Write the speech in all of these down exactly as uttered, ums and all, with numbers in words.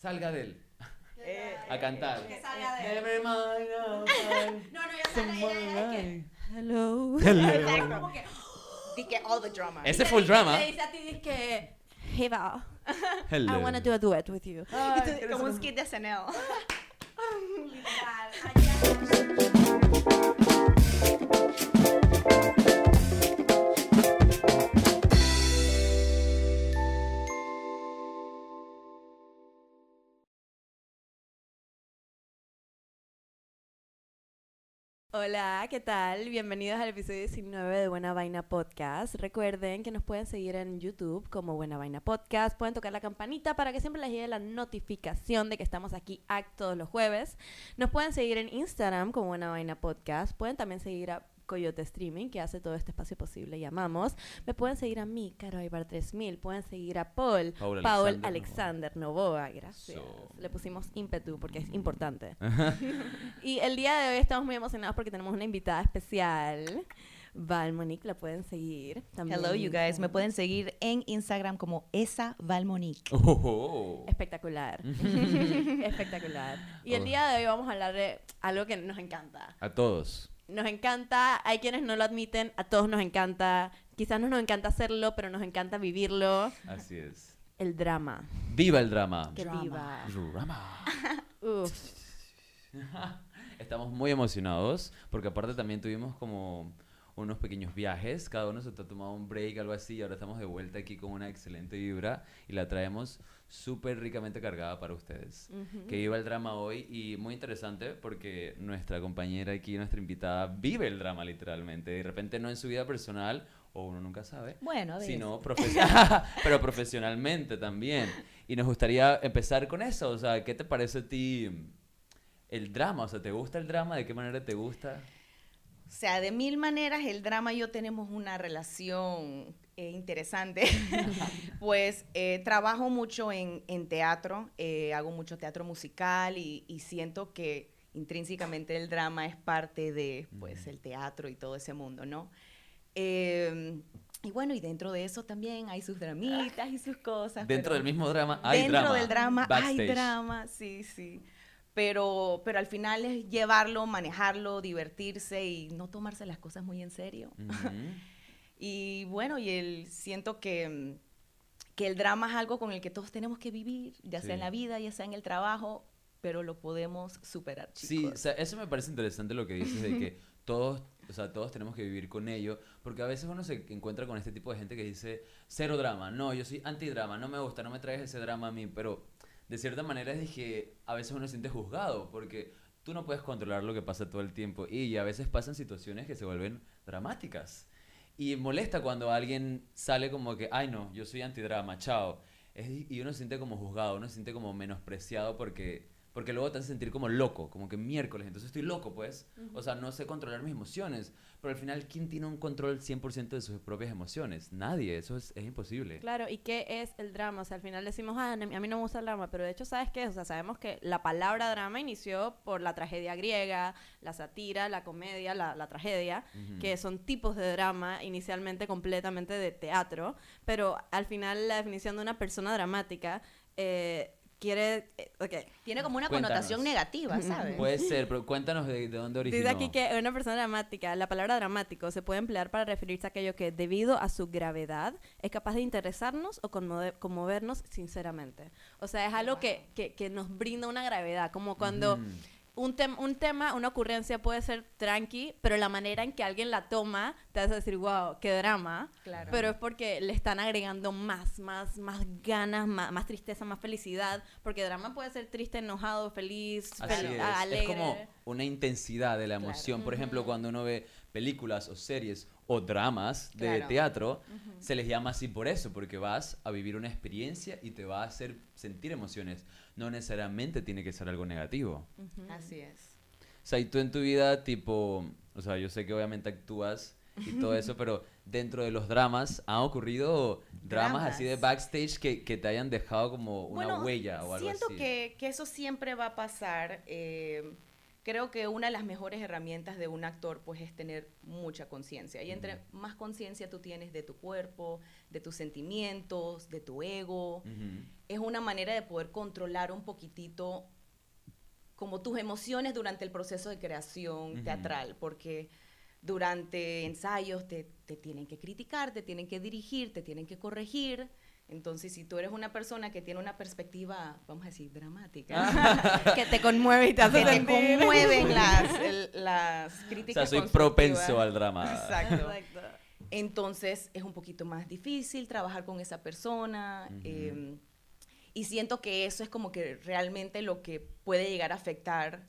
salga de él. Eh, a cantar. Que salga de él. No, no, ya salga de él. Hello. Hello. Como que, que all the drama. Ese fue el drama. Te dice a ti, dice que, hey Val, hello, I want to do a duet with you. Ay, y tú, como un skit de S N L. Hola, ¿qué tal? Bienvenidos al episodio diecinueve de Buena Vaina Podcast. Recuerden que nos pueden seguir en YouTube como Buena Vaina Podcast. Pueden tocar la campanita para que siempre les llegue la notificación de que estamos aquí a todos los jueves. Nos pueden seguir en Instagram como Buena Vaina Podcast. Pueden también seguir a Coyote Streaming, que hace todo este espacio posible y amamos. Me pueden seguir a mí, Carol Ibar tres mil. Pueden seguir a Paul, Paul, Paul Alexander, Alexander Novoa. Novoa. Gracias. So. Le pusimos ímpetu porque es importante. Y el día de hoy estamos muy emocionados porque tenemos una invitada especial. Valmonique, la pueden seguir también. Hello, you guys. Me pueden seguir en Instagram como esa Valmonique. Oh, oh, oh. Espectacular. Espectacular. Y el día de hoy vamos a hablar de algo que nos encanta. A todos. Nos encanta, hay quienes no lo admiten, a todos nos encanta. Quizás no nos encanta hacerlo, pero nos encanta vivirlo. Así es. El drama. ¡Viva el drama! ¡Que viva! ¡Drama! Uf. Estamos muy emocionados, porque aparte también tuvimos como unos pequeños viajes. Cada uno se está tomando un break, algo así, y ahora estamos de vuelta aquí con una excelente vibra. Y la traemos súper ricamente cargada para ustedes. Uh-huh. Que viva el drama hoy, y muy interesante porque nuestra compañera aquí, nuestra invitada, vive el drama literalmente. De repente no en su vida personal, o uno nunca sabe, bueno, a ver, sino profe- pero profesionalmente también. Y nos gustaría empezar con eso. O sea, ¿qué te parece a ti el drama? O sea, ¿te gusta el drama? ¿De qué manera te gusta? O sea, de mil maneras el drama y yo tenemos una relación eh, interesante. Pues eh, trabajo mucho en, en teatro, eh, hago mucho teatro musical y, y siento que intrínsecamente el drama es parte de, pues, el teatro y todo ese mundo, ¿no? Eh, y bueno, y dentro de eso también hay sus dramitas y sus cosas. Dentro del mismo drama hay dentro drama. Dentro del drama backstage. Hay drama, sí, sí. Pero, pero al final es llevarlo, manejarlo, divertirse y no tomarse las cosas muy en serio. Uh-huh. Y bueno, y el, siento que, que el drama es algo con el que todos tenemos que vivir, ya sí. sea en la vida, ya sea en el trabajo, pero lo podemos superar, chicos. Sí, o sea, eso me parece interesante lo que dices de que todos, o sea, todos tenemos que vivir con ello, porque a veces uno se encuentra con este tipo de gente que dice, cero drama, no, yo soy antidrama, no me gusta, no me traes ese drama a mí, pero de cierta manera es que a veces uno se siente juzgado porque tú no puedes controlar lo que pasa todo el tiempo y a veces pasan situaciones que se vuelven dramáticas y molesta cuando alguien sale como que, ay no, yo soy antidrama, chao, es, y uno se siente como juzgado, uno se siente como menospreciado porque, porque luego te hace sentir como loco, como que miércoles, entonces estoy loco pues, uh-huh. O sea, no sé controlar mis emociones, pero al final, ¿quién tiene un control cien por ciento de sus propias emociones? Nadie, eso es, es imposible. Claro, ¿y qué es el drama? O sea, al final decimos, ah, a mí no me gusta el drama, pero de hecho, ¿sabes qué? O sea, sabemos que la palabra drama inició por la tragedia griega, la sátira, la comedia, la, la tragedia, uh-huh. Que son tipos de drama inicialmente completamente de teatro, pero al final la definición de una persona dramática eh, quiere, okay. Tiene como una cuéntanos. Connotación negativa, ¿sabes? Puede ser, pero cuéntanos de, de dónde originó. Dice aquí que una persona dramática, la palabra dramático se puede emplear para referirse a aquello que, debido a su gravedad, es capaz de interesarnos o conmo- conmovernos sinceramente. O sea, es algo wow. que, que, que nos brinda una gravedad, como cuando mm. un, tem- un tema, una ocurrencia puede ser tranqui, pero la manera en que alguien la toma te hace decir, wow, qué drama. Claro. Pero es porque le están agregando más, más, más ganas, más, más tristeza, más felicidad. Porque drama puede ser triste, enojado, feliz, fel- es. alegre. Es como una intensidad de la emoción. Claro. Por ejemplo, cuando uno ve películas o series o dramas de claro. teatro, uh-huh. se les llama así por eso, porque vas a vivir una experiencia y te va a hacer sentir emociones. No necesariamente tiene que ser algo negativo. Uh-huh. Así es. O sea, y tú en tu vida, tipo, o sea, yo sé que obviamente actúas y todo eso, pero dentro de los dramas, ¿han ocurrido dramas, dramas. así de backstage que, que te hayan dejado como una bueno, huella o algo así? Bueno, siento que, que eso siempre va a pasar. Eh, creo que una de las mejores herramientas de un actor pues es tener mucha conciencia. Y entre uh-huh. más conciencia tú tienes de tu cuerpo, de tus sentimientos, de tu ego, uh-huh. es una manera de poder controlar un poquitito como tus emociones durante el proceso de creación uh-huh. teatral, porque durante ensayos te, te tienen que criticar, te tienen que dirigir, te tienen que corregir. Entonces, si tú eres una persona que tiene una perspectiva, vamos a decir, dramática, que te conmueve y te hace sentir. Que te conmueven las, el, las críticas. O sea, soy propenso al drama. Exacto. Exacto. Entonces, es un poquito más difícil trabajar con esa persona. Uh-huh. eh, y siento que eso es como que realmente lo que puede llegar a afectar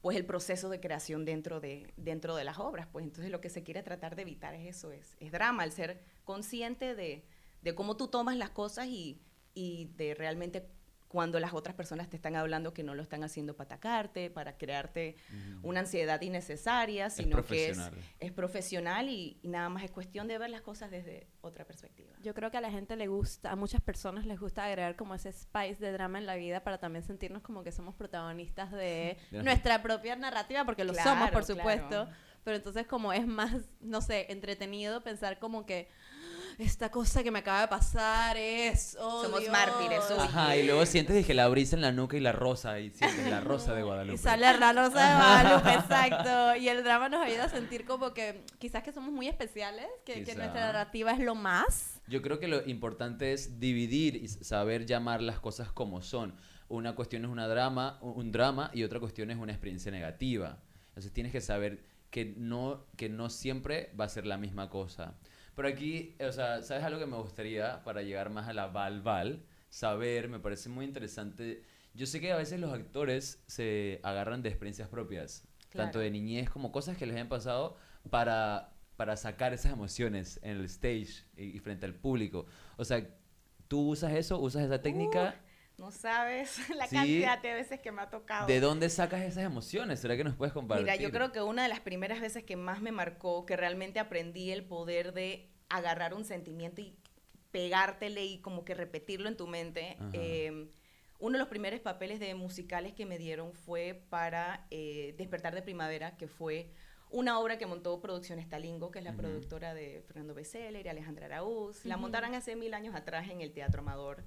pues el proceso de creación dentro de, dentro de las obras. Pues entonces, lo que se quiere tratar de evitar es eso, es, es drama, el ser consciente de... de cómo tú tomas las cosas y, y de realmente cuando las otras personas te están hablando que no lo están haciendo para atacarte, para crearte mm. una ansiedad innecesaria, sino que es, es profesional y, y nada más es cuestión de ver las cosas desde otra perspectiva. Yo creo que a la gente le gusta, a muchas personas les gusta agregar como ese spice de drama en la vida para también sentirnos como que somos protagonistas de nuestra propia narrativa, porque lo claro, somos, por supuesto, claro. Pero entonces como es más, no sé, entretenido pensar como que esta cosa que me acaba de pasar es... Oh, somos Dios. Mártires. Soy. Ajá, y luego sientes dije, la brisa en la nuca y la rosa, y sientes la rosa de Guadalupe. Y sale la rosa de Guadalupe, exacto. Y el drama nos ayuda a sentir como que quizás que somos muy especiales, que, que nuestra narrativa es lo más. Yo creo que lo importante es dividir y saber llamar las cosas como son. Una cuestión es una drama, un drama y otra cuestión es una experiencia negativa. Entonces tienes que saber que no, que no siempre va a ser la misma cosa. Pero aquí, o sea, ¿sabes algo que me gustaría para llegar más a la Val-Val? Saber, me parece muy interesante. Yo sé que a veces los actores se agarran de experiencias propias, claro. tanto de niñez como cosas que les han pasado para, para sacar esas emociones en el stage y, y frente al público. O sea, ¿tú usas eso? ¿Usas esa técnica? Uh. No sabes la sí. cantidad de veces que me ha tocado. ¿De dónde sacas esas emociones? ¿Será que nos puedes compartir? Mira, yo creo que una de las primeras veces que más me marcó, que realmente aprendí el poder de agarrar un sentimiento y pegártele y como que repetirlo en tu mente. Eh, uno de los primeros papeles de musicales que me dieron fue para eh, Despertar de Primavera, que fue una obra que montó Producciones Talingo, que es la uh-huh. productora de Fernando Bezeller y Alejandra Araúz. Uh-huh. La montaron hace mil años atrás en el Teatro Amador.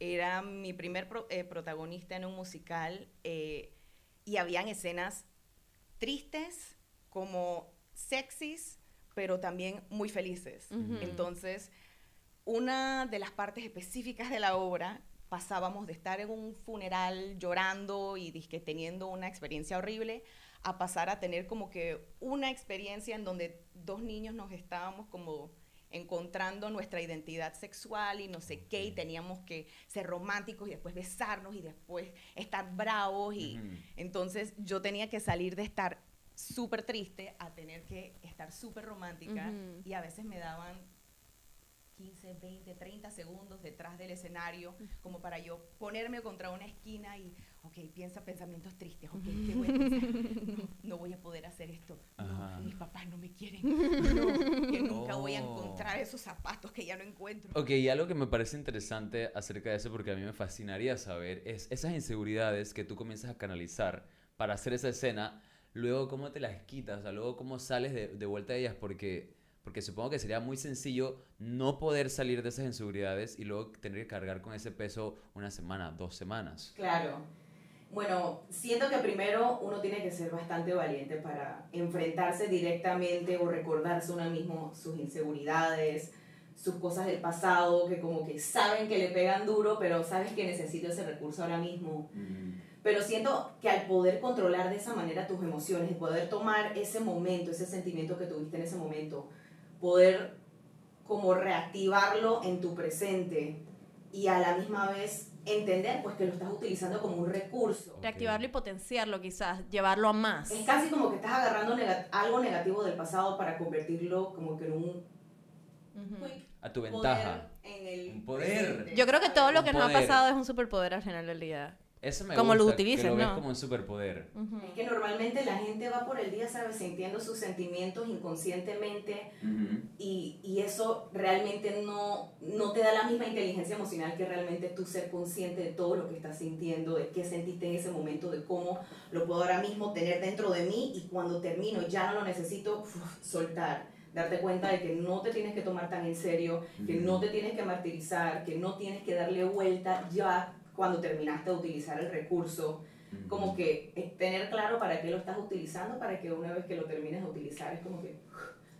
Era mi primer pro, eh, protagonista en un musical eh, y habían escenas tristes, como sexys, pero también muy felices. Uh-huh. Entonces, una de las partes específicas de la obra, pasábamos de estar en un funeral llorando y disque teniendo una experiencia horrible, a pasar a tener como que una experiencia en donde dos niños nos estábamos como... encontrando nuestra identidad sexual y no sé qué, y teníamos que ser románticos y después besarnos y después estar bravos. Y uh-huh. entonces yo tenía que salir de estar súper triste a tener que estar súper romántica uh-huh. y a veces me daban quince, veinte, treinta segundos detrás del escenario como para yo ponerme contra una esquina y, ok, piensa pensamientos tristes, ok, qué bueno, no, no voy a poder hacer esto, no, mis papás no me quieren, no, que nunca oh. voy a encontrar esos zapatos que ya no encuentro. Ok, y algo que me parece interesante acerca de eso, porque a mí me fascinaría saber, es esas inseguridades que tú comienzas a canalizar para hacer esa escena, luego cómo te las quitas, o sea, luego cómo sales de, de vuelta de ellas, porque... Porque supongo que sería muy sencillo no poder salir de esas inseguridades y luego tener que cargar con ese peso una semana, dos semanas. Claro. Bueno, siento que primero uno tiene que ser bastante valiente para enfrentarse directamente o recordarse uno mismo sus inseguridades, sus cosas del pasado, que como que saben que le pegan duro, pero sabes que necesito ese recurso ahora mismo. Mm. Pero siento que al poder controlar de esa manera tus emociones, y poder tomar ese momento, ese sentimiento que tuviste en ese momento, poder como reactivarlo en tu presente y a la misma vez entender pues que lo estás utilizando como un recurso. Okay. Reactivarlo y potenciarlo quizás, llevarlo a más. Es casi como que estás agarrando neg- algo negativo del pasado para convertirlo como que en un... Uh-huh. A tu ventaja. Poder en el un poder. Presente. Yo creo que todo lo un que poder. Nos ha pasado es un superpoder al final del día. Eso me como gusta, lo utilizan, que lo ves ¿no? como un superpoder. Uh-huh. Es que normalmente la gente va por el día, ¿sabes? Sintiendo sus sentimientos inconscientemente, uh-huh. y, y eso realmente no, no te da la misma inteligencia emocional que realmente tú ser consciente de todo lo que estás sintiendo, de qué sentiste en ese momento, de cómo lo puedo ahora mismo tener dentro de mí, y cuando termino ya no lo necesito, uf, soltar. Darte cuenta de que no te tienes que tomar tan en serio, que no te tienes que martirizar, que no tienes que darle vuelta ya cuando terminaste de utilizar el recurso. Como que es tener claro para qué lo estás utilizando, para que una vez que lo termines de utilizar es como que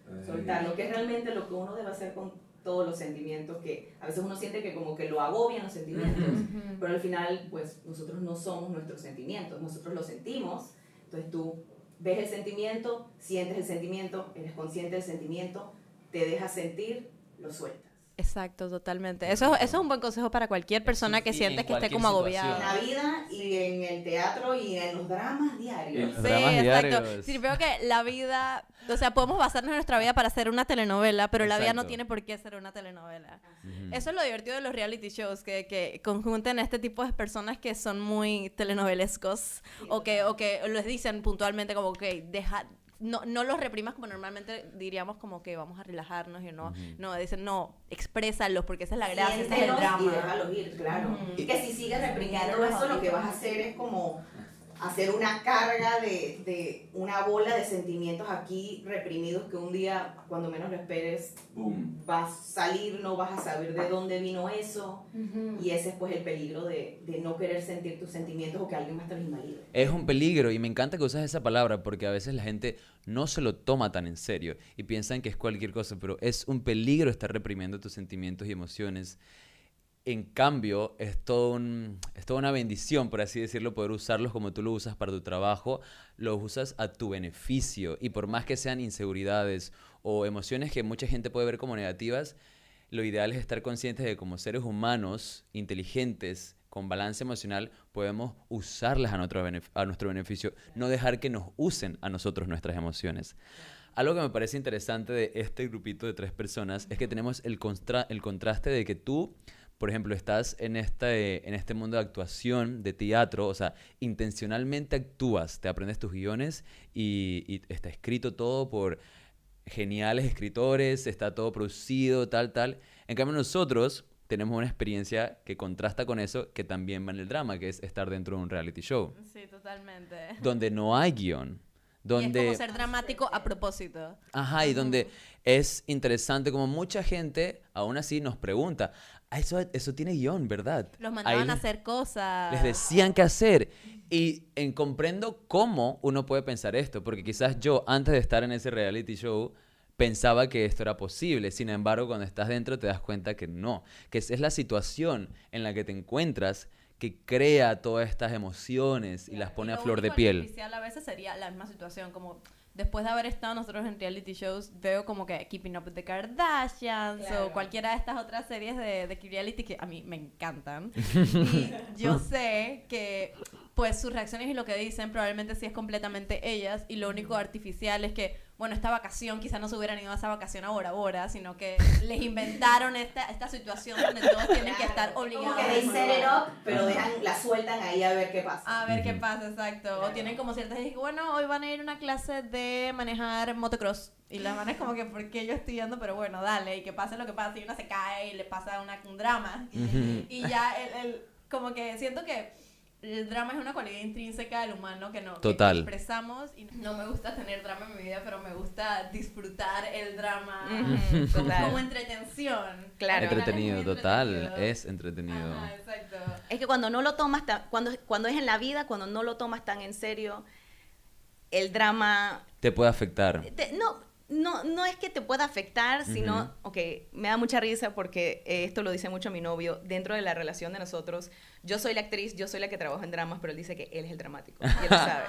uh, soltarlo, que es realmente lo que uno debe hacer con todos los sentimientos, que a veces uno siente que como que lo agobian los sentimientos, uh-huh. pero al final pues nosotros no somos nuestros sentimientos, nosotros los sentimos, entonces tú ves el sentimiento, sientes el sentimiento, eres consciente del sentimiento, te dejas sentir, lo sueltas. Exacto, totalmente. Eso, eso es un buen consejo para cualquier persona sí, que siente que esté como agobiada. En la vida y en el teatro y en los dramas diarios. Los sí, dramas exacto. Diarios. Sí, creo que la vida, o sea, podemos basarnos en nuestra vida para hacer una telenovela, pero exacto. la vida no tiene por qué ser una telenovela. Uh-huh. Eso es lo divertido de los reality shows, que, que conjunten a este tipo de personas que son muy telenovelescos, sí, o, que, o que les dicen puntualmente como, ok, deja... No, no los reprimas como normalmente diríamos como que vamos a relajarnos y no, uh-huh. no, dicen no, exprésalos porque esa es la gracia, ese es el drama. Y déjalos ir, claro. Uh-huh. Y que si sigues reprimiendo eso, lo que vas a hacer es como hacer una carga de, de una bola de sentimientos aquí reprimidos que un día, cuando menos lo esperes, boom, vas a salir, no vas a saber de dónde vino eso, uh-huh. y ese es pues el peligro de, de no querer sentir tus sentimientos o que alguien más te los invalide. Es un peligro, y me encanta que usas esa palabra porque a veces la gente no se lo toma tan en serio y piensan que es cualquier cosa, pero es un peligro estar reprimiendo tus sentimientos y emociones. En cambio, es, todo un, es toda una bendición, por así decirlo, poder usarlos como tú lo usas para tu trabajo, los usas a tu beneficio. Y por más que sean inseguridades o emociones que mucha gente puede ver como negativas, lo ideal es estar conscientes de que como seres humanos, inteligentes, con balance emocional, podemos usarlas a nuestro, benef- a nuestro beneficio, no dejar que nos usen a nosotros nuestras emociones. Algo que me parece interesante de este grupito de tres personas es que tenemos el, contra- el contraste de que tú... Por ejemplo, estás en este, en este mundo de actuación, de teatro, o sea, intencionalmente actúas, te aprendes tus guiones y, y está escrito todo por geniales escritores, está todo producido, tal, tal. En cambio, nosotros tenemos una experiencia que contrasta con eso, que también va en el drama, que es estar dentro de un reality show. Sí, totalmente. Donde no hay guión. Donde... Y es como ser dramático a propósito. Ajá, y donde es interesante como mucha gente aún así nos pregunta, eso, eso tiene guión, ¿verdad? Los mandaban a hacer cosas. Les decían qué hacer. Y en, comprendo cómo uno puede pensar esto, porque quizás yo antes de estar en ese reality show pensaba que esto era posible, sin embargo cuando estás dentro te das cuenta que no, que es la situación en la que te encuentras que crea todas estas emociones y las pone a flor de piel. Lo único artificial a veces sería la misma situación, como después de haber estado nosotros en reality shows, veo como que Keeping Up with the Kardashians, claro. o cualquiera de estas otras series de, de reality que a mí me encantan. Y yo sé que pues sus reacciones y lo que dicen probablemente sí es completamente ellas, y lo único artificial es que, bueno, esta vacación, quizás no se hubieran ido a esa vacación a Bora Bora, sino que les inventaron esta, esta situación donde todos tienen que estar obligados. Como que they set it up, pero dejan, la sueltan ahí a ver qué pasa. A ver qué pasa, exacto. Claro. O tienen como ciertas, bueno, hoy van a ir a una clase de manejar motocross. Y la mano es como que, ¿por qué yo estoy yendo? Pero bueno, dale, y que pase lo que pase, y uno se cae y le pasa una, un drama. Uh-huh. Y ya, el, el, como que siento que... El drama es una cualidad intrínseca del humano que no Total. Que expresamos, y no me gusta tener drama en mi vida, pero me gusta disfrutar el drama mm-hmm. total. Como entretención. Claro. Entretenido, es total. Entretenido. Es entretenido. Ajá, exacto. Es que cuando no lo tomas, ta- cuando, cuando es en la vida, cuando no lo tomas tan en serio, el drama... Te puede afectar. Te, no, no, no es que te pueda afectar, mm-hmm. sino... Ok, me da mucha risa porque eh, esto lo dice mucho mi novio, dentro de la relación de nosotros... Yo soy la actriz, yo soy la que trabajo en dramas, pero él dice que él es el dramático. Y él lo sabe.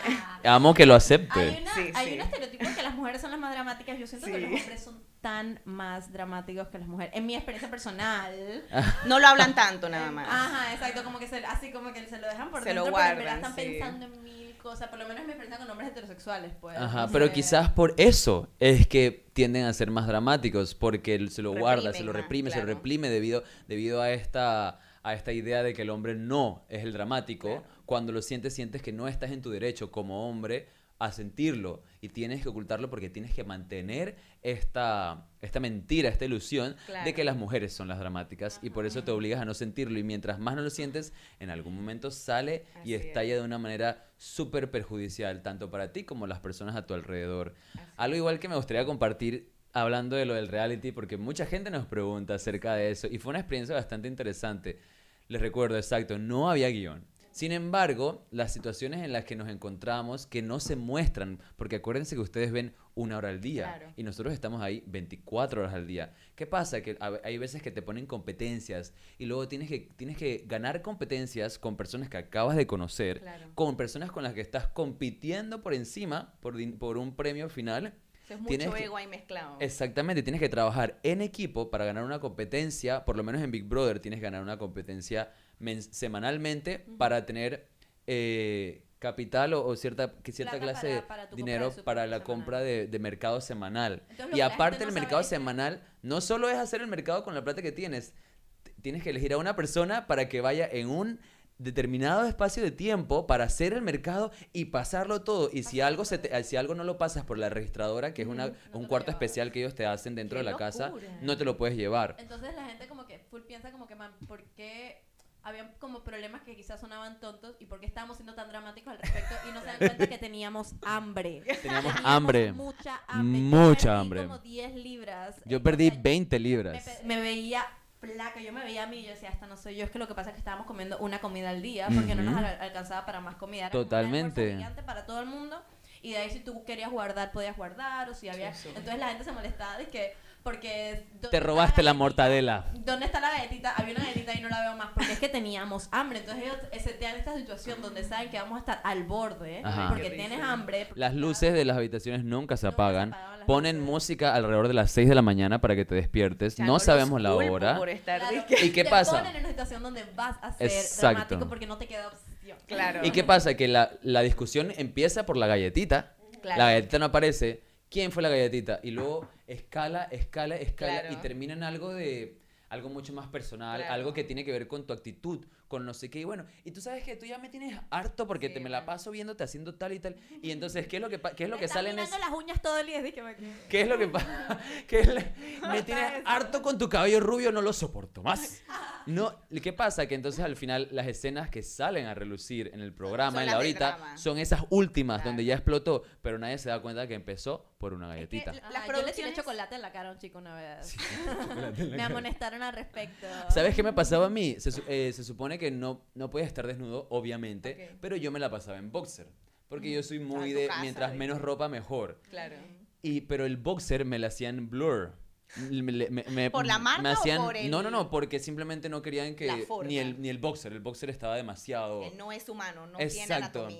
Amo que lo acepte. Hay, una, sí, hay sí. un estereotipo que las mujeres son las más dramáticas. Yo siento sí. que los hombres son tan más dramáticos que las mujeres. En mi experiencia personal. No lo hablan tanto nada más. Ajá, exacto. Como que se, así como que se lo dejan por se dentro, lo guardan, pero en verdad están sí. pensando en mil cosas. Por lo menos en mi experiencia con hombres heterosexuales. Pues, Ajá, pero quizás por eso es que tienden a ser más dramáticos. Porque se lo reprime, guarda, se lo reprime, claro. se lo reprime debido, debido a esta... a esta idea de que el hombre no es el dramático. Claro. Cuando lo sientes, sientes que no estás en tu derecho como hombre a sentirlo y tienes que ocultarlo porque tienes que mantener esta, esta mentira, esta ilusión, claro, de que las mujeres son las dramáticas. Ajá. Y por eso te obligas a no sentirlo, y mientras más no lo sientes, en algún momento sale Así y estalla es. de una manera súper perjudicial, tanto para ti como las personas a tu alrededor. Así Algo igual que me gustaría compartir, hablando de lo del reality, porque mucha gente nos pregunta acerca de eso y fue una experiencia bastante interesante. Les recuerdo, exacto, no había guión. Sin embargo, las situaciones en las que nos encontramos que no se muestran, porque acuérdense que ustedes ven una hora al día, claro, y nosotros estamos ahí veinticuatro horas al día. ¿Qué pasa? Que hay veces que te ponen competencias y luego tienes que, tienes que ganar competencias con personas que acabas de conocer, claro, con personas con las que estás compitiendo por encima, por, por un premio final. O sea, es mucho que, ego ahí mezclado. Exactamente, tienes que trabajar en equipo para ganar una competencia, por lo menos en Big Brother tienes que ganar una competencia semanalmente, uh-huh, para tener eh, capital o, o cierta, cierta clase de dinero para la compra de, de mercado semanal. Entonces, y aparte del no mercado sabe. semanal, no solo es hacer el mercado con la plata que tienes, tienes que elegir a una persona para que vaya en un determinado espacio de tiempo para hacer el mercado y pasarlo todo. Y si algo, se te, si algo no lo pasas por la registradora, que es una, no un cuarto especial que ellos te hacen dentro de la locura. casa, no te lo puedes llevar. Entonces la gente como que full piensa como que, man, ¿por qué...? Habían como problemas que quizás sonaban tontos y porque estábamos siendo tan dramáticos al respecto y no se dan cuenta que teníamos hambre. Teníamos, teníamos hambre. Mucha hambre. Mucha yo hambre. Como diez libras. Yo perdí veinte libras. Me, me veía flaca, yo me veía a mí, yo decía, hasta no soy yo. Es que lo que pasa es que estábamos comiendo una comida al día porque uh-huh. no nos al- alcanzaba para más comida. Era Totalmente. Era gigante para todo el mundo, y de ahí si tú querías guardar, podías guardar, o si había... Sí, sí. Entonces la gente se molestaba de que... Porque te robaste la, la mortadela. ¿Dónde está la galletita? Había una galletita y no la veo más porque es que teníamos hambre. Entonces ellos setean esta situación donde saben que vamos a estar al borde. Ajá. Porque tienes hambre. Porque las luces de las habitaciones nunca se apagan. Nunca se apagan Ponen luces. música alrededor de las seis de la mañana para que te despiertes. Ya, no sabemos la hora. Por estar, claro, ¿y qué te pasa? Ponen en una situación donde vas a ser Exacto. dramático porque no te queda opción. Claro. ¿Y qué pasa? Que la, la discusión empieza por la galletita. Claro. La galletita no aparece. ¿Quién fue la galletita? Y luego escala, escala, escala, claro, y termina en algo de algo mucho más personal, claro, algo que tiene que ver con tu actitud, con no sé qué. Y bueno, y tú sabes que tú ya me tienes harto porque sí, te me la paso viéndote haciendo tal y tal. Y entonces, ¿qué es lo que, qué es lo que sale en eso? Me estás mirando las uñas todo el día. ¿Qué es lo que pasa? Me tienes harto con tu cabello rubio, no lo soporto más. No, ¿qué pasa? Que entonces al final las escenas que salen a relucir en el programa, en la horita, son esas últimas, claro, donde ya explotó, pero nadie se da cuenta que empezó por una galletita. Es que las producciones... Yo le tiré chocolate en la cara a un chico una vez. Sí, me amonestaron al respecto. ¿Sabes qué me pasaba a mí? Se, eh, se supone que no, no podía estar desnudo, obviamente, okay, pero yo me la pasaba en boxer, porque mm. yo soy muy de casa, mientras ¿sí? menos ropa mejor. Claro. Y, pero el boxer me la hacían blur. Me, me, me, ¿Por la marca me hacían, o por el...? No, no, no, porque simplemente no querían que... Ni el, ni el boxer, el boxer estaba demasiado... Que no es humano, no Exacto. tiene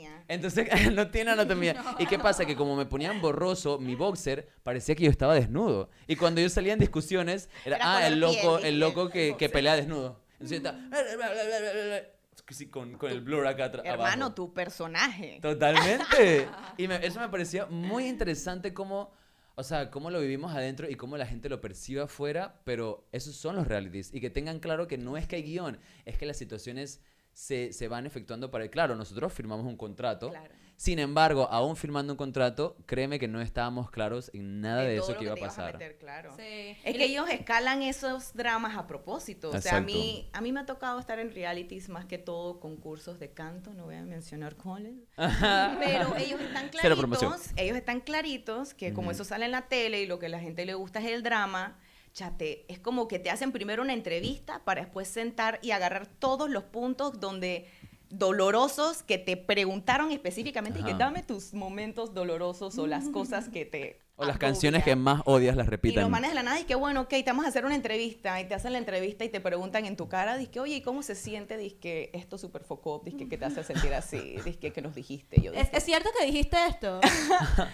anatomía. Entonces, no tiene anatomía. No. ¿Y qué pasa? Que como me ponían borroso, mi boxer parecía que yo estaba desnudo. Y cuando yo salía en discusiones, era, era ah, el loco, piel, el loco que, el que pelea desnudo. Entonces yo estaba... Con, con el blur acá atrás. Hermano, abajo. Tu personaje. Totalmente. Y me, eso me parecía muy interesante como... O sea, cómo lo vivimos adentro y cómo la gente lo percibe afuera, pero esos son los realities. Y que tengan claro que no es que hay guión, es que las situaciones se, se van efectuando para... Claro, nosotros firmamos un contrato. Claro. Sin embargo, aún firmando un contrato, créeme que no estábamos claros en nada de, de eso que iba a pasar. Meter, claro. Sí. Es y que le... ellos escalan esos dramas a propósito. Exacto. O sea, a mí, a mí me ha tocado estar en realities más que todo concursos de canto, no voy a mencionar cuáles. Pero ellos están claritos, ellos están claritos que como mm. eso sale en la tele y lo que a la gente le gusta es el drama, chate, es como que te hacen primero una entrevista para después sentar y agarrar todos los puntos donde... dolorosos que te preguntaron específicamente. Ajá. Y que dame tus momentos dolorosos o las cosas que te o agobian. Las canciones que más odias las repitan y los manes de la nada y que bueno, ok, te vamos a hacer una entrevista y te hacen la entrevista y te preguntan en tu cara dizque, oye, ¿y cómo se siente? Dizque, esto super focó, dizque, ¿qué te hace sentir así? Dizque, ¿qué nos dijiste? Yo, ¿Es, ¿es cierto que dijiste esto?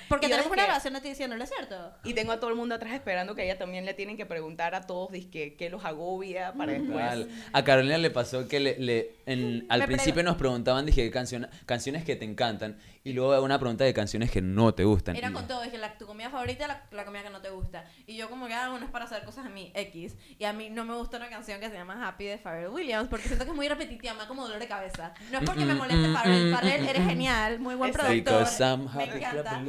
Porque tenemos dizque, una grabación a ti diciéndolo, ¿es cierto? Y tengo a todo el mundo atrás esperando que a ella también le tienen que preguntar a todos dizque, ¿qué los agobia? Para después vale. A Carolina le pasó que le, le en, al Me principio prego. nos preguntaban dije, cancion, canciones que te encantan y luego una pregunta de canciones que no te gustan. Era con todo, dije, la, tu comida favorita, la, la comida que no te gusta. Y yo como que hago unas para hacer cosas a mí, X. Y a mí no me gusta una canción que se llama Happy de Pharrell Williams, porque siento que es muy repetitiva, me da como dolor de cabeza. No es porque me moleste Pharrell, Pharrell eres genial, muy buen productor, me encanta,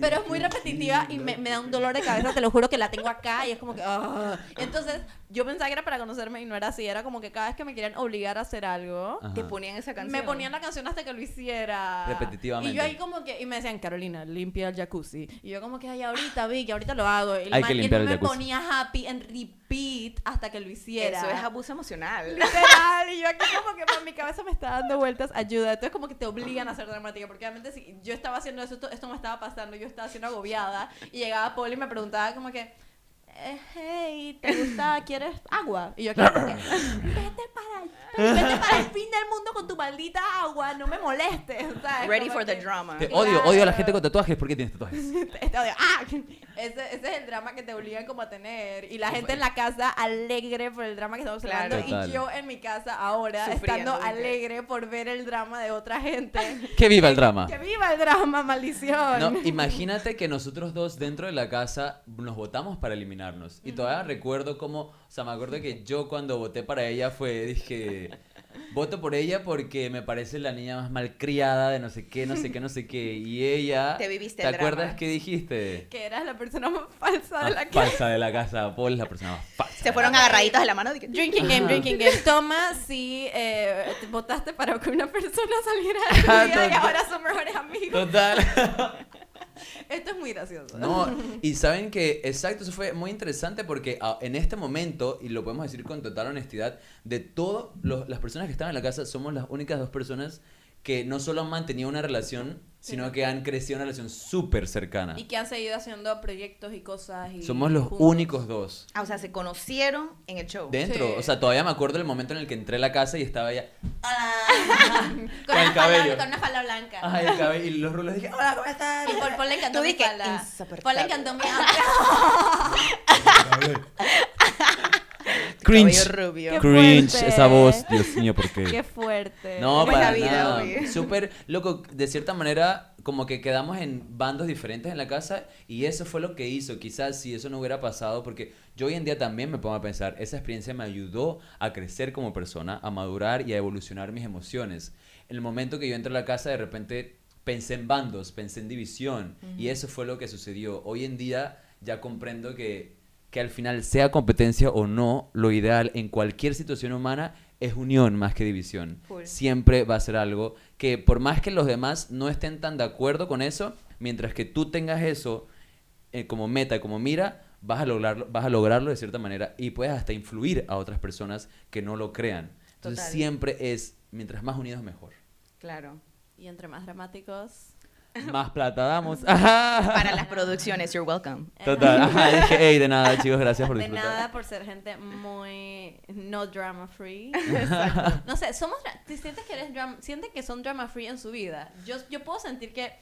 pero es muy repetitiva y me, me da un dolor de cabeza, te lo juro que la tengo acá y es como que... Oh. Entonces, yo pensaba que era para conocerme y no era así, era como que cada vez que me querían obligar a hacer algo... Ajá. Te ponían esa canción. Me ponían la canción hasta que lo hiciera. Repetitivamente. Y yo ahí como que... Y me decían, Carolina, limpia el jacuzzi. Y yo como que, ay, ahorita vi, que ahorita lo hago. Y, hay man, que limpiar y el me jacuzzi. Ponía happy en repeat hasta que lo hiciera. Eso es abuso emocional. Literal. Y yo aquí como que en mi cabeza me está dando vueltas, ayuda. Entonces como que te obligan a hacer dramática. Porque realmente si yo estaba haciendo eso, esto me estaba pasando, yo estaba siendo agobiada. Y llegaba Paul y me preguntaba como que... Hey, ¿te gusta? ¿Quieres agua? Y yo aquí como que, vete para allá, vete para el fin del mundo con tu maldita agua, no me molestes. O sea, ready for que, the drama. Te odio, claro. Odio a la gente con tatuajes. ¿Por qué tienes tatuajes? Te, te odio. ¡Ah! Ese, ese es el drama que te obligan como a tener. Y la gente en la casa alegre por el drama que estamos hablando. Claro. Y yo en mi casa ahora sufriendo, estando alegre por ver el drama de otra gente. ¡Que viva el drama! ¡Que viva el drama, maldición! No, imagínate que nosotros dos dentro de la casa nos votamos para eliminarnos. Y todavía uh-huh. recuerdo cómo, o sea, me acuerdo que yo cuando voté para ella fue, dije... Voto por ella porque me parece la niña más malcriada de no sé qué, no sé qué, no sé qué. Y ella... Te viviste el drama. ¿Te acuerdas qué dijiste? Que eras la persona más falsa más de la casa. Falsa de la casa. Paul es la persona más falsa. Se fueron agarraditos de la mano. Dije, drinking game, drinking game. Toma si eh, votaste para que una persona saliera de tu vida y ahora son mejores amigos. Total. Esto es muy gracioso. No, y saben que, exacto, eso fue muy interesante porque a, en este momento, y lo podemos decir con total honestidad, de todas las personas que estaban en la casa, somos las únicas dos personas que no solo han mantenido una relación, sino sí. que han crecido una relación súper cercana. Y que han seguido haciendo proyectos y cosas. Y somos los juntos. Únicos dos. Ah, o sea, se conocieron en el show. Dentro, sí. O sea, todavía me acuerdo del momento en el que entré a la casa y estaba ella... ¡Hola! con, con el cabello. Con una falda blanca. Ajá, el cabello. Y los rulos dije, ¡hola, cómo estás! Y por Paul le encantó mi falda. Paul le encantó mi falda. Cringe, rubio. Cringe, esa voz, Dios mío, ¿por qué? Qué fuerte. No, para nada. Súper loco, de cierta manera, como que quedamos en bandos diferentes en la casa y eso fue lo que hizo. Quizás si eso no hubiera pasado, porque yo hoy en día también me pongo a pensar, esa experiencia me ayudó a crecer como persona, a madurar y a evolucionar mis emociones. En el momento que yo entré a la casa, de repente pensé en bandos, pensé en división uh-huh. y eso fue lo que sucedió. Hoy en día ya comprendo que que al final, sea competencia o no, lo ideal en cualquier situación humana es unión más que división. Cool. Siempre va a ser algo que por más que los demás no estén tan de acuerdo con eso, mientras que tú tengas eso eh, como meta, como mira, vas a lograrlo, vas a lograrlo de cierta manera y puedes hasta influir a otras personas que no lo crean. Entonces Total. Siempre es, mientras más unidos mejor. Claro. Y entre más dramáticos... Más plata damos. Ajá. Para las producciones, you're welcome. Total. Ajá, dije, hey, de nada, chicos, gracias por disfrutar. De nada, por ser gente muy no drama free. Exacto. No sé, somos, ¿te sientes que eres drama, sienten que son drama free en su vida? Yo, yo puedo sentir que,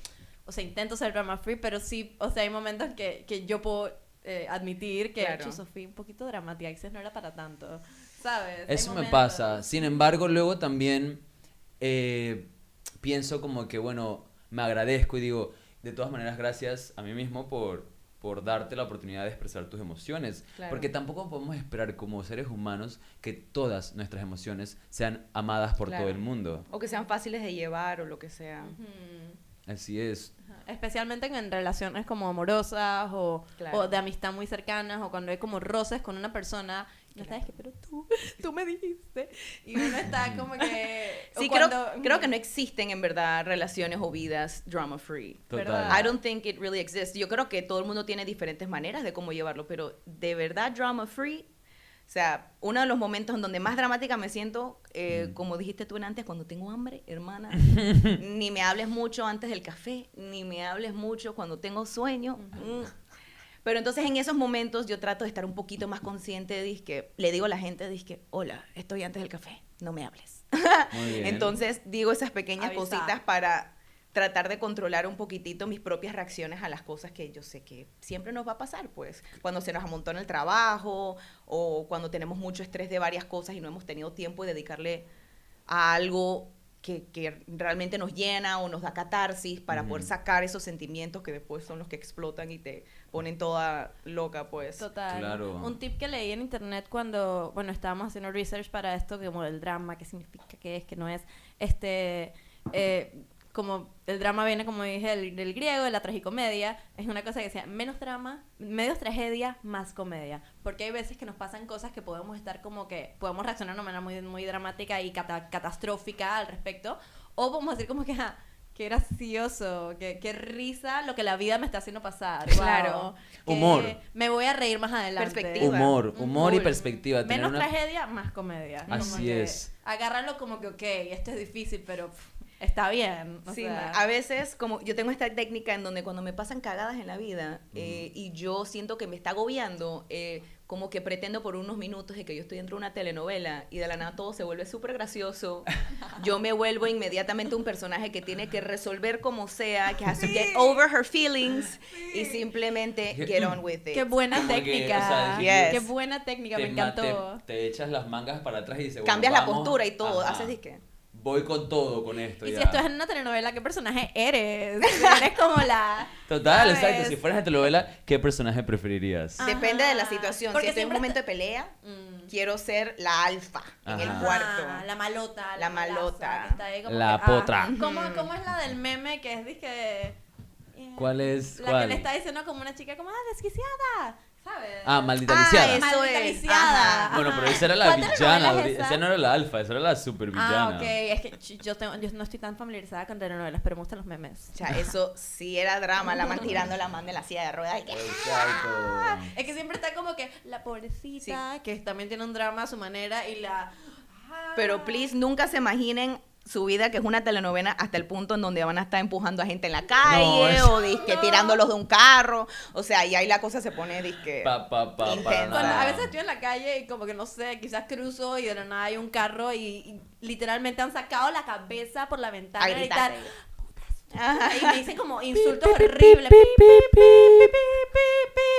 o sea, intento ser drama free, pero sí, o sea, hay momentos que, que yo puedo eh, admitir que, claro. Sofía, un poquito dramática, y no era para tanto, ¿sabes? Eso me pasa. Sin embargo, luego también eh, pienso como que, bueno... Me agradezco y digo, de todas maneras, gracias a mí mismo por, por darte la oportunidad de expresar tus emociones. Claro. Porque tampoco podemos esperar como seres humanos que todas nuestras emociones sean amadas por claro. todo el mundo. O que sean fáciles de llevar o lo que sea. Uh-huh. Así es. Ajá. Especialmente en relaciones como amorosas o, claro. o de amistad muy cercanas o cuando hay como roces con una persona... No sabes que, pero tú, tú me dijiste. Y uno está como que... Sí, cuando... creo, creo que no existen en verdad relaciones o vidas drama free. Total. I don't think it really exists. Yo creo que todo el mundo tiene diferentes maneras de cómo llevarlo, pero de verdad drama free... O sea, uno de los momentos en donde más dramática me siento, eh, mm. como dijiste tú antes, cuando tengo hambre, hermana, ni me hables mucho antes del café, ni me hables mucho cuando tengo sueño. Mm-hmm. Mm. Pero entonces en esos momentos yo trato de estar un poquito más consciente, de disque, le digo a la gente, disque, hola, estoy antes del café, no me hables. Muy bien. Entonces digo esas pequeñas Avisa. Cositas para tratar de controlar un poquitito mis propias reacciones a las cosas que yo sé que siempre nos va a pasar, pues. Cuando se nos amontona el trabajo o cuando tenemos mucho estrés de varias cosas y no hemos tenido tiempo de dedicarle a algo que, que realmente nos llena o nos da catarsis para mm. poder sacar esos sentimientos que después son los que explotan y te ponen toda loca, pues. Total. Claro. Un tip que leí en internet cuando, bueno, estábamos haciendo research para esto, como el drama, qué significa, qué es, qué no es, este... Eh, como el drama viene, como dije, del, del griego, de la tragicomedia, es una cosa que decía, menos drama, menos tragedia, más comedia. Porque hay veces que nos pasan cosas que podemos estar como que, podemos reaccionar de una manera muy, muy dramática y cata catastrófica al respecto, o podemos decir como que, ja, qué gracioso, qué, qué risa lo que la vida me está haciendo pasar. Claro. Wow. Humor. Me voy a reír más adelante. Perspectiva. Humor, humor cool. y perspectiva. Menos Tener una... tragedia, más comedia. Así es. Agárralo como que, ok, esto es difícil, pero... Está bien. O sí, sea. A veces, como yo tengo esta técnica en donde cuando me pasan cagadas en la vida mm. eh, y yo siento que me está agobiando, eh, como que pretendo por unos minutos de que yo estoy dentro de una telenovela y de la nada todo se vuelve súper gracioso. Yo me vuelvo inmediatamente un personaje que tiene que resolver como sea, que has to get over her feelings sí. y simplemente get on with it. Qué buena técnica. Que, o sea, yes. Qué buena técnica, te, me encantó. Te, te echas las mangas para atrás y dices, cambias bueno, la postura y todo. Ajá. Haces disque. Voy con todo con esto. Y ya. Si esto es en una telenovela, ¿qué personaje eres? Eres como la... Total, ¿sabes? Exacto. Si fueras en telenovela, ¿qué personaje preferirías? Ajá. Depende de la situación. Porque si estoy en un momento de pelea, mm. quiero ser la alfa en el cuarto. Ah, la malota. La, la malota. Está ahí como la que, potra. Ah, ¿cómo, ¿Cómo es la del meme que es, dije... Yeah, ¿cuál es? La cuál? Que le está diciendo como una chica como, ah, desquiciada. ¿Sabes? Ah, Maldita Lisiada. Ah, eso Maldita es. Lisiada. Ajá. Bueno, pero esa era la villana. Es esa? esa no era la alfa, esa era la super villana. Ah, ok. Es que yo, tengo, yo no estoy tan familiarizada con telenovelas, pero me gustan los memes. O sea, eso sí era drama, la man tirando la man de la silla de ruedas. Y que... Exacto. Es que siempre está como que la pobrecita, sí. que también tiene un drama a su manera, y la... Pero please, nunca se imaginen... su vida que es una telenovela hasta el punto en donde van a estar empujando a gente en la calle no, eso, o disque no. tirándolos de un carro, o sea, y ahí la cosa se pone disque pa, pa, pa, pa, no. A veces estoy en la calle y como que no sé, quizás cruzo y de la nada hay un carro y, y literalmente han sacado la cabeza por la ventana a gritar, y, y me dicen como insultos horribles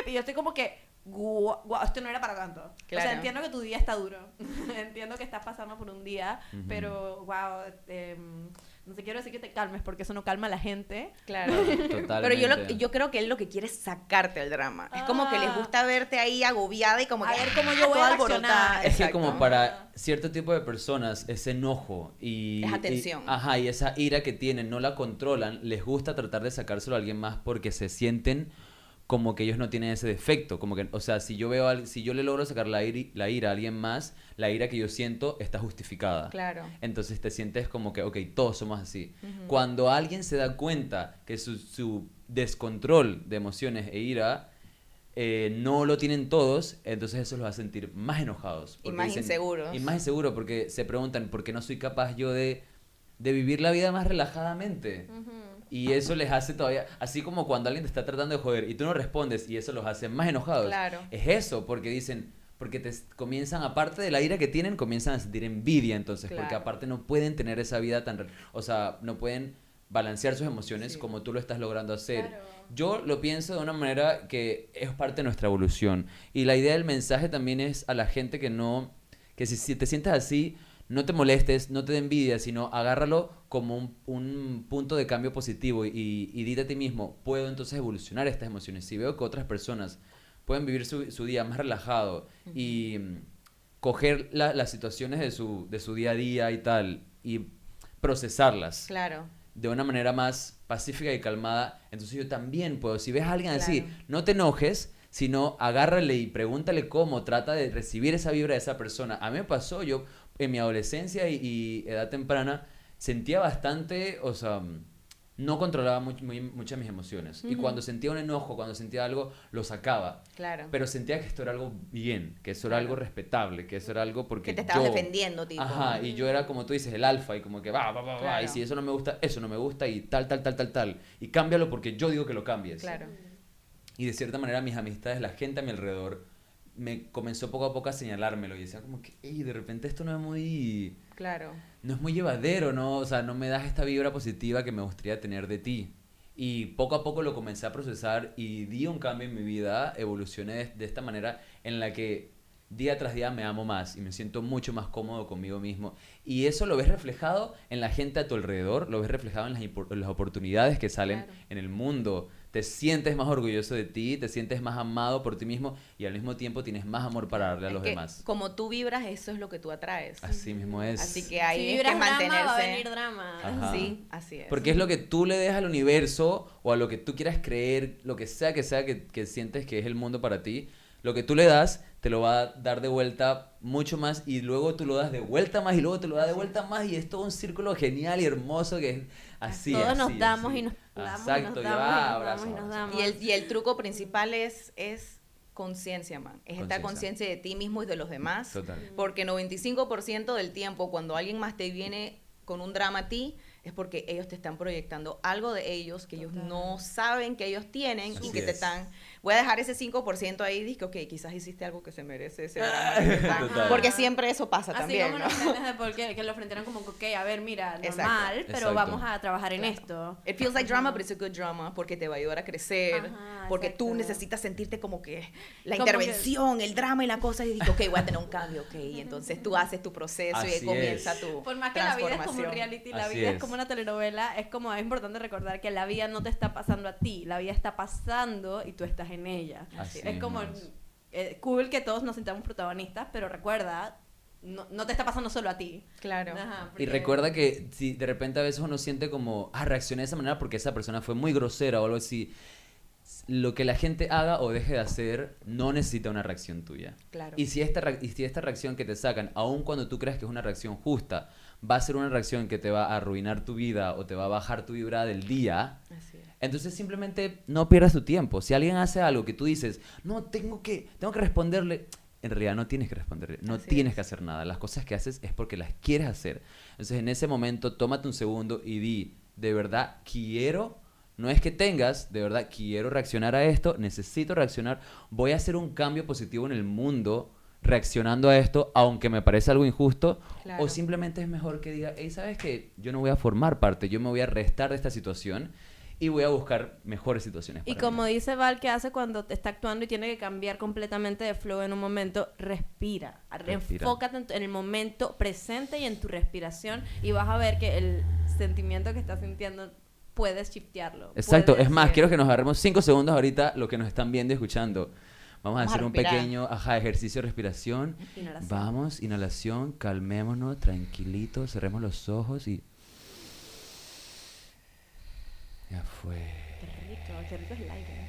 y yo estoy como que Wow, wow, esto no era para tanto. Claro. O sea, entiendo que tu día está duro. Entiendo que estás pasando por un día, uh-huh. pero, wow, eh, no te quiero decir que te calmes porque eso no calma a la gente. Claro. Totalmente. Pero yo, lo, yo creo que él lo que quiere es sacarte el drama. Ah. Es como que les gusta verte ahí agobiada y como que... A ver cómo yo voy a reaccionar. Es que como para cierto tipo de personas, ese enojo y... Es atención. Y, ajá, y esa ira que tienen, no la controlan, les gusta tratar de sacárselo a alguien más porque se sienten... como que ellos no tienen ese defecto, como que, o sea, si yo veo, al, si yo le logro sacar la, ir, la ira a alguien más, la ira que yo siento está justificada. Claro. Entonces te sientes como que, ok, todos somos así. Uh-huh. Cuando alguien se da cuenta que su, su descontrol de emociones e ira eh, no lo tienen todos, entonces eso los va a sentir más enojados. Y más dicen, inseguros. Y más inseguros, porque se preguntan, ¿por qué no soy capaz yo de, de vivir la vida más relajadamente? Uh-huh. Y eso les hace todavía... Así como cuando alguien te está tratando de joder y tú no respondes y eso los hace más enojados. Claro. Es eso, porque dicen... Porque te comienzan, aparte de la ira que tienen, comienzan a sentir envidia entonces. Claro. Porque aparte no pueden tener esa vida tan... O sea, no pueden balancear sus emociones sí. como tú lo estás logrando hacer. Claro. Yo lo pienso de una manera que es parte de nuestra evolución. Y la idea del mensaje también es a la gente que no... Que si, si te sientes así... No te molestes, no te dé envidia, sino agárralo como un, un punto de cambio positivo y, y dite a ti mismo, puedo entonces evolucionar estas emociones. Si veo que otras personas pueden vivir su, su día más relajado y coger la, las situaciones de su, de su día a día y tal, y procesarlas claro. de una manera más pacífica y calmada, entonces yo también puedo. Si ves a alguien claro. así, no te enojes, sino agárrale y pregúntale cómo, trata de recibir esa vibra de esa persona. A mí me pasó, yo... en mi adolescencia y, y edad temprana sentía bastante, o sea, no controlaba muy, muy, muchas mis emociones. Uh-huh. Y cuando sentía un enojo, cuando sentía algo, lo sacaba. Claro. Pero sentía que esto era algo bien, que eso claro. era algo respetable, que eso era algo porque que te estabas yo, defendiendo, tipo. Ajá, y yo era, como tú dices, el alfa, y como que va, va, va, claro. va, y si eso no me gusta, eso no me gusta, y tal, tal, tal, tal, tal. Y cámbialo porque yo digo que lo cambies. Claro. Y de cierta manera mis amistades, la gente a mi alrededor, me comenzó poco a poco a señalármelo y decía como que, hey, de repente esto no es muy... Claro. No es muy llevadero, ¿no? O sea, no me das esta vibra positiva que me gustaría tener de ti. Y poco a poco lo comencé a procesar y di un cambio en mi vida, evolucioné de, de esta manera en la que día tras día me amo más y me siento mucho más cómodo conmigo mismo. Y eso lo ves reflejado en la gente a tu alrededor, lo ves reflejado en las, en las oportunidades que salen claro. en el mundo. Te sientes más orgulloso de ti, te sientes más amado por ti mismo y al mismo tiempo tienes más amor para darle a es los que, demás. Como tú vibras, eso es lo que tú atraes. Así mismo es. Así que ahí si es vibras que mantenerse. Drama, va a venir drama. Ajá. Sí, así es. Porque es lo que tú le des al universo o a lo que tú quieras creer, lo que sea que sea que, que sientes que es el mundo para ti. Lo que tú le das, te lo va a dar de vuelta mucho más y luego tú lo das de vuelta más y luego te lo da de vuelta más y es todo un círculo genial y hermoso que es así, todos así, nos damos así. Y nos damos, exacto, y nos damos, ya, abrazo, y nos damos. Y el, y el truco principal es, es conciencia, man. Es esta conciencia de ti mismo y de los demás. Total. Porque noventa y cinco por ciento del tiempo cuando alguien más te viene con un drama a ti, es porque ellos te están proyectando algo de ellos que ellos total. No saben que ellos tienen así y que es. Te están... Voy a dejar ese cinco por ciento ahí y dije, ok, quizás hiciste algo que se merece ese drama que están, porque siempre eso pasa así también, como ¿no? Los de porque, que lo enfrentaron como, ok, a ver, mira, normal, exacto. pero exacto. vamos a trabajar en claro. esto. It feels like drama, but it's a good drama, porque te va a ayudar a crecer, ajá, porque exacto. tú necesitas sentirte como que la como intervención, que... el drama y la cosa, y dije, ok, voy a tener un cambio, ok, y entonces tú haces tu proceso así y comienza es. Tu transformación. Por más que la vida es como un reality, la así vida es. Es como una telenovela, es como, es importante recordar que la vida no te está pasando a ti, la vida está pasando y tú estás en ella. Así es como eh, cool que todos nos sintamos protagonistas, pero recuerda, no, no te está pasando solo a ti. Claro. Ajá, porque... Y recuerda que si de repente a veces uno siente como, ah, reaccioné de esa manera porque esa persona fue muy grosera o algo así, lo que la gente haga o deje de hacer no necesita una reacción tuya. Claro. Y si esta, y si esta reacción que te sacan, aun cuando tú creas que es una reacción justa, va a ser una reacción que te va a arruinar tu vida o te va a bajar tu vibra del día. Así es. Entonces simplemente no pierdas tu tiempo. Si alguien hace algo que tú dices, no, tengo que, tengo que responderle, en realidad no tienes que responderle, no así tienes es. Que hacer nada. Las cosas que haces es porque las quieres hacer. Entonces en ese momento tómate un segundo y di, de verdad quiero, no es que tengas, de verdad quiero reaccionar a esto, necesito reaccionar, voy a hacer un cambio positivo en el mundo reaccionando a esto, aunque me parece algo injusto, claro. o simplemente es mejor que diga, hey, ¿sabes qué? Yo no voy a formar parte, yo me voy a restar de esta situación y voy a buscar mejores situaciones. Y para como mí. Dice Val, que hace cuando está actuando y tiene que cambiar completamente de flow en un momento, respira, respira. Enfócate en, en el momento presente y en tu respiración y vas a ver que el sentimiento que estás sintiendo puedes shiftearlo. Exacto, puedes es más, ser. Quiero que nos agarremos cinco segundos ahorita lo que nos están viendo y escuchando. Vamos a Vamos hacer a un pequeño ajá, ejercicio de respiración. Inhalación. Vamos, inhalación, calmémonos, tranquilitos, cerremos los ojos y... Ya fue. Qué rico, qué rico es el aire.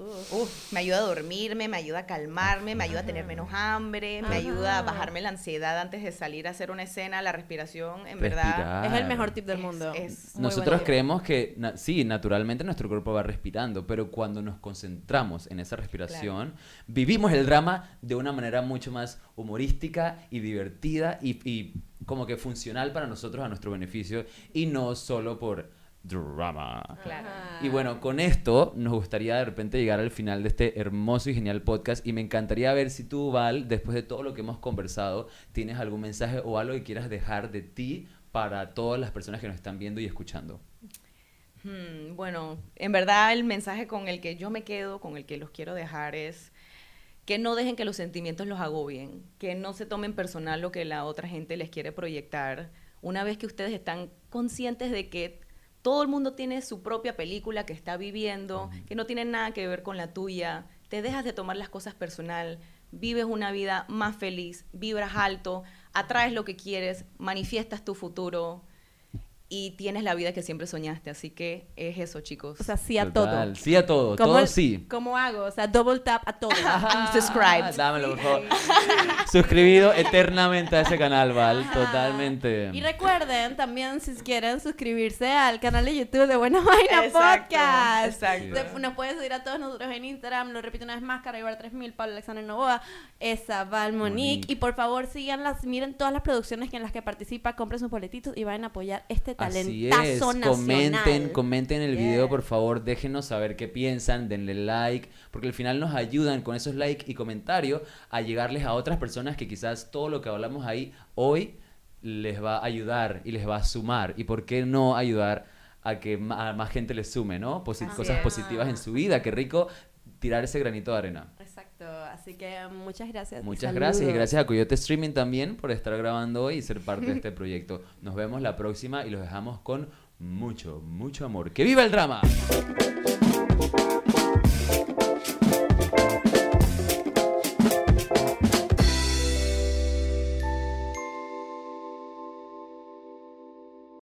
Uf. Uf, me ayuda a dormirme, me ayuda a calmarme, me ayuda a tener menos hambre, ajá. me ayuda a bajarme la ansiedad antes de salir a hacer una escena. La respiración, en respirar. Verdad... Es el mejor tip del es, mundo. Es nosotros creemos que, na sí, naturalmente nuestro cuerpo va respirando, pero cuando nos concentramos en esa respiración, claro. vivimos el drama de una manera mucho más humorística y divertida y, y como que funcional para nosotros, a nuestro beneficio, y no solo por... drama. Claro. Y bueno, con esto nos gustaría de repente llegar al final de este hermoso y genial podcast y me encantaría ver si tú, Val, después de todo lo que hemos conversado, tienes algún mensaje o algo que quieras dejar de ti para todas las personas que nos están viendo y escuchando. Hmm, bueno, en verdad el mensaje con el que yo me quedo, con el que los quiero dejar es que no dejen que los sentimientos los agobien, que no se tomen personal lo que la otra gente les quiere proyectar. Una vez que ustedes están conscientes de que todo el mundo tiene su propia película que está viviendo, que no tiene nada que ver con la tuya. Te dejas de tomar las cosas personal, vives una vida más feliz, vibras alto, atraes lo que quieres, manifiestas tu futuro y tienes la vida que siempre soñaste. Así que es eso, chicos. O sea, sí a total. Todo. Sí a todo, todo el, sí. ¿Cómo hago? O sea, double tap a todo. Subscribed. Dámelo, por favor. Suscribido eternamente a ese canal, Val. Ajá. Totalmente. Y recuerden también, si quieren, suscribirse al canal de YouTube de Buena Vaina exacto, Podcast. Exacto. Nos pueden seguir a todos nosotros en Instagram. Lo repito una vez más, Carol Ibar tres mil, Paul Alexander Novoa, esa Valmonique. Y por favor, síganlas, miren todas las producciones en las que participa, compren sus boletitos y vayan a apoyar este talentazo nacional. Comenten, comenten el yeah. video, por favor, déjenos saber qué piensan, denle like, porque al final nos ayudan con esos likes y comentarios a llegarles a otras personas que quizás todo lo que hablamos ahí hoy les va a ayudar y les va a sumar. Y por qué no ayudar a que a más gente les sume, ¿no? Posi- cosas positivas en su vida. Qué rico tirar ese granito de arena. Exacto, así que muchas gracias. Muchas gracias y gracias a Coyote Streaming también por estar grabando hoy y ser parte de este proyecto. Nos vemos la próxima y los dejamos con mucho, mucho amor. ¡Que viva el drama!